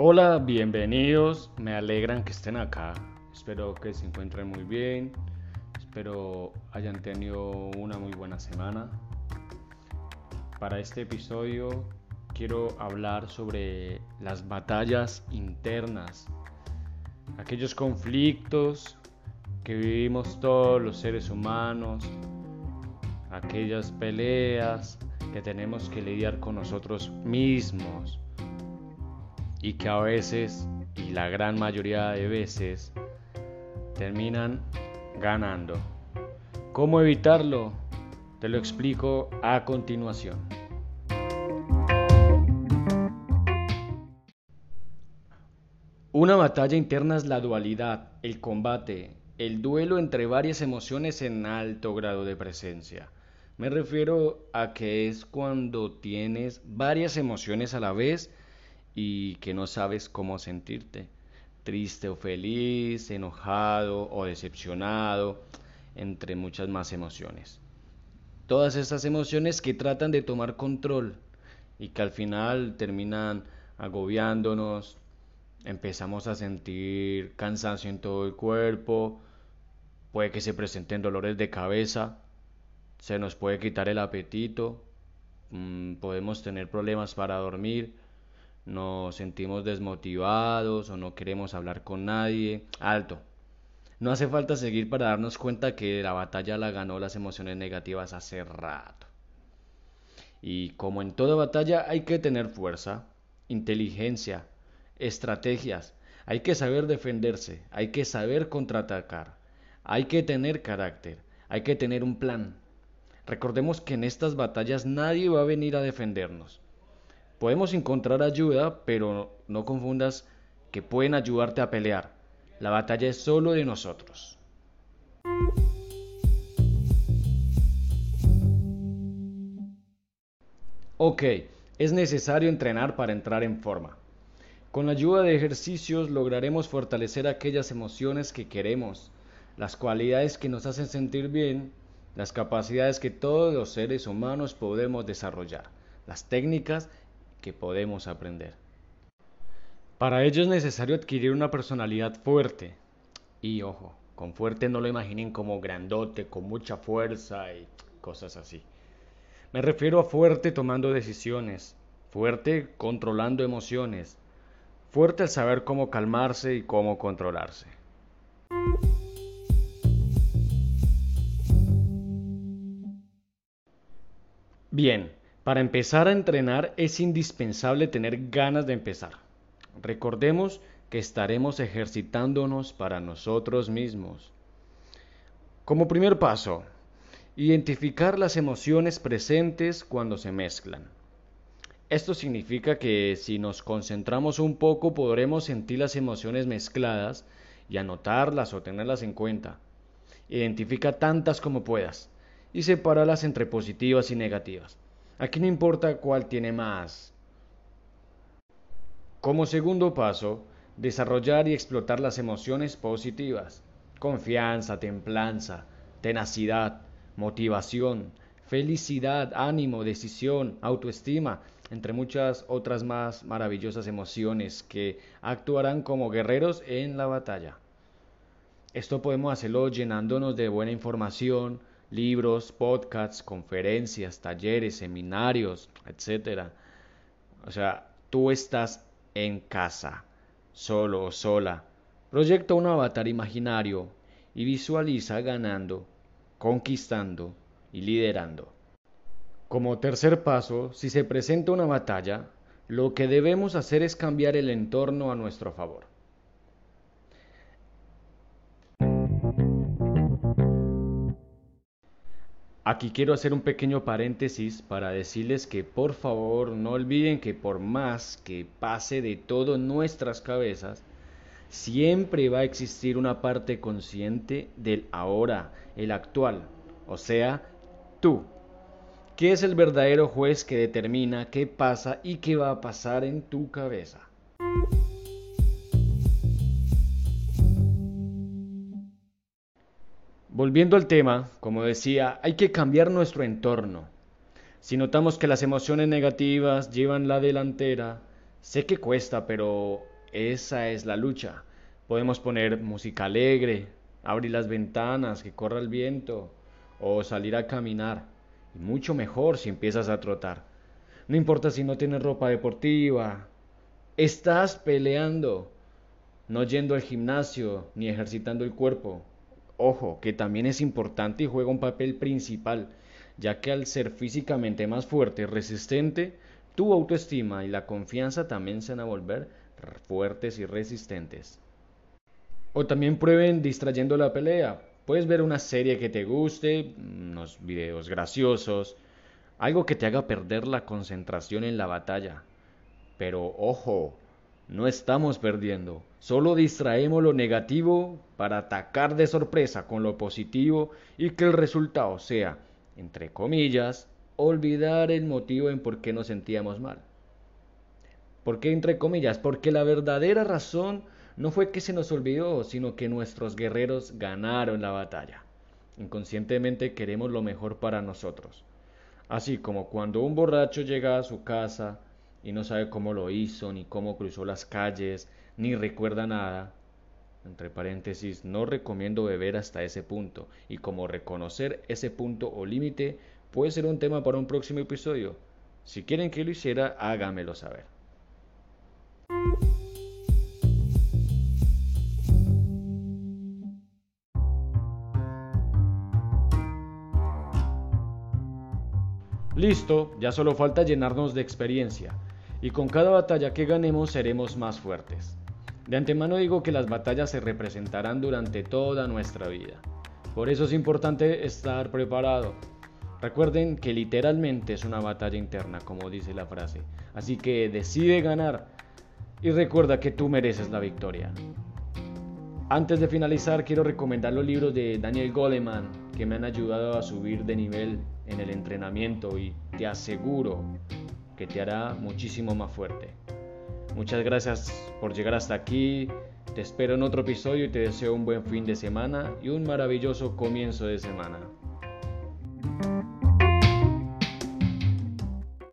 Hola, bienvenidos, me alegran que estén acá, espero que se encuentren muy bien, espero hayan tenido una muy buena semana. Para este episodio quiero hablar sobre las batallas internas, aquellos conflictos que vivimos todos los seres humanos, aquellas peleas que tenemos que lidiar con nosotros mismos y que a veces, y la gran mayoría de veces, terminan ganando. ¿Cómo evitarlo? Te lo explico a continuación. Una batalla interna es la dualidad, el combate, el duelo entre varias emociones en alto grado de presencia. Me refiero a que es cuando tienes varias emociones a la vez y que no sabes cómo sentirte. Triste o feliz, enojado o decepcionado, entre muchas más emociones. Todas estas emociones que tratan de tomar control y que al final terminan agobiándonos, empezamos a sentir cansancio en todo el cuerpo, puede que se presenten dolores de cabeza, se nos puede quitar el apetito, podemos tener problemas para dormir, nos sentimos desmotivados o no queremos hablar con nadie. Alto. No hace falta seguir para darnos cuenta que la batalla la ganó las emociones negativas hace rato. Y como en toda batalla hay que tener fuerza, inteligencia, estrategias, hay que saber defenderse, hay que saber contraatacar, hay que tener carácter, hay que tener un plan. Recordemos que en estas batallas nadie va a venir a defendernos. Podemos encontrar ayuda, pero no confundas que pueden ayudarte a pelear. La batalla es solo de nosotros. Ok, es necesario entrenar para entrar en forma. Con la ayuda de ejercicios lograremos fortalecer aquellas emociones que queremos, las cualidades que nos hacen sentir bien, las capacidades que todos los seres humanos podemos desarrollar, las técnicas que podemos aprender. Para ello es necesario adquirir una personalidad fuerte. Y ojo, con fuerte no lo imaginen como grandote, con mucha fuerza y cosas así. Me refiero a fuerte tomando decisiones, fuerte controlando emociones, fuerte al saber cómo calmarse y cómo controlarse. Bien, para empezar a entrenar es indispensable tener ganas de empezar. Recordemos que estaremos ejercitándonos para nosotros mismos. Como primer paso, identificar las emociones presentes cuando se mezclan. Esto significa que si nos concentramos un poco podremos sentir las emociones mezcladas y anotarlas o tenerlas en cuenta. Identifica tantas como puedas y sepáralas entre positivas y negativas. Aquí no importa cuál tiene más. Como segundo paso, desarrollar y explotar las emociones positivas. Confianza, templanza, tenacidad, motivación, felicidad, ánimo, decisión, autoestima, entre muchas otras más maravillosas emociones que actuarán como guerreros en la batalla. Esto podemos hacerlo llenándonos de buena información, libros, podcasts, conferencias, talleres, seminarios, etc. O sea, tú estás en casa, solo o sola, proyecta un avatar imaginario y visualiza ganando, conquistando y liderando. Como tercer paso, si se presenta una batalla, lo que debemos hacer es cambiar el entorno a nuestro favor. Aquí quiero hacer un pequeño paréntesis para decirles que por favor no olviden que por más que pase de todo en nuestras cabezas, siempre va a existir una parte consciente del ahora, el actual, o sea, tú, que es el verdadero juez que determina qué pasa y qué va a pasar en tu cabeza. Volviendo al tema, como decía, hay que cambiar nuestro entorno. Si notamos que las emociones negativas llevan la delantera, Sé que cuesta, pero esa es la lucha. Podemos poner música alegre, abrir las ventanas, que corra el viento, o salir a caminar. Y mucho mejor si empiezas a trotar. No importa si no tienes ropa deportiva. Estás peleando, no yendo al gimnasio ni ejercitando el cuerpo. Ojo, que también es importante y juega un papel principal, ya que al ser físicamente más fuerte y resistente, tu autoestima y la confianza también se van a volver fuertes y resistentes. O también prueben distrayendo la pelea. Puedes ver una serie que te guste, unos videos graciosos, algo que te haga perder la concentración en la batalla. Pero ojo, no estamos perdiendo, solo distraemos lo negativo para atacar de sorpresa con lo positivo y que el resultado sea, entre comillas, olvidar el motivo en por qué nos sentíamos mal. ¿Por qué entre comillas? Porque la verdadera razón no fue que se nos olvidó, sino que nuestros guerreros ganaron la batalla. Inconscientemente queremos lo mejor para nosotros. Así como cuando un borracho llega a su casa y no sabe cómo lo hizo, ni cómo cruzó las calles, ni recuerda nada. Entre paréntesis, no recomiendo beber hasta ese punto. Y como reconocer ese punto o límite puede ser un tema para un próximo episodio. Si quieren que lo hiciera, háganmelo saber. Listo, ya solo falta llenarnos de experiencia. Y con cada batalla que ganemos seremos más fuertes. De antemano digo que las batallas se representarán durante toda nuestra vida. Por eso es importante estar preparado. Recuerden que literalmente es una batalla interna, como dice la frase. Así que decide ganar y recuerda que tú mereces la victoria. Antes de finalizar, quiero recomendar los libros de Daniel Goleman que me han ayudado a subir de nivel en el entrenamiento y te aseguro que te hará muchísimo más fuerte. Muchas gracias por llegar hasta aquí, te espero en otro episodio y te deseo un buen fin de semana y un maravilloso comienzo de semana.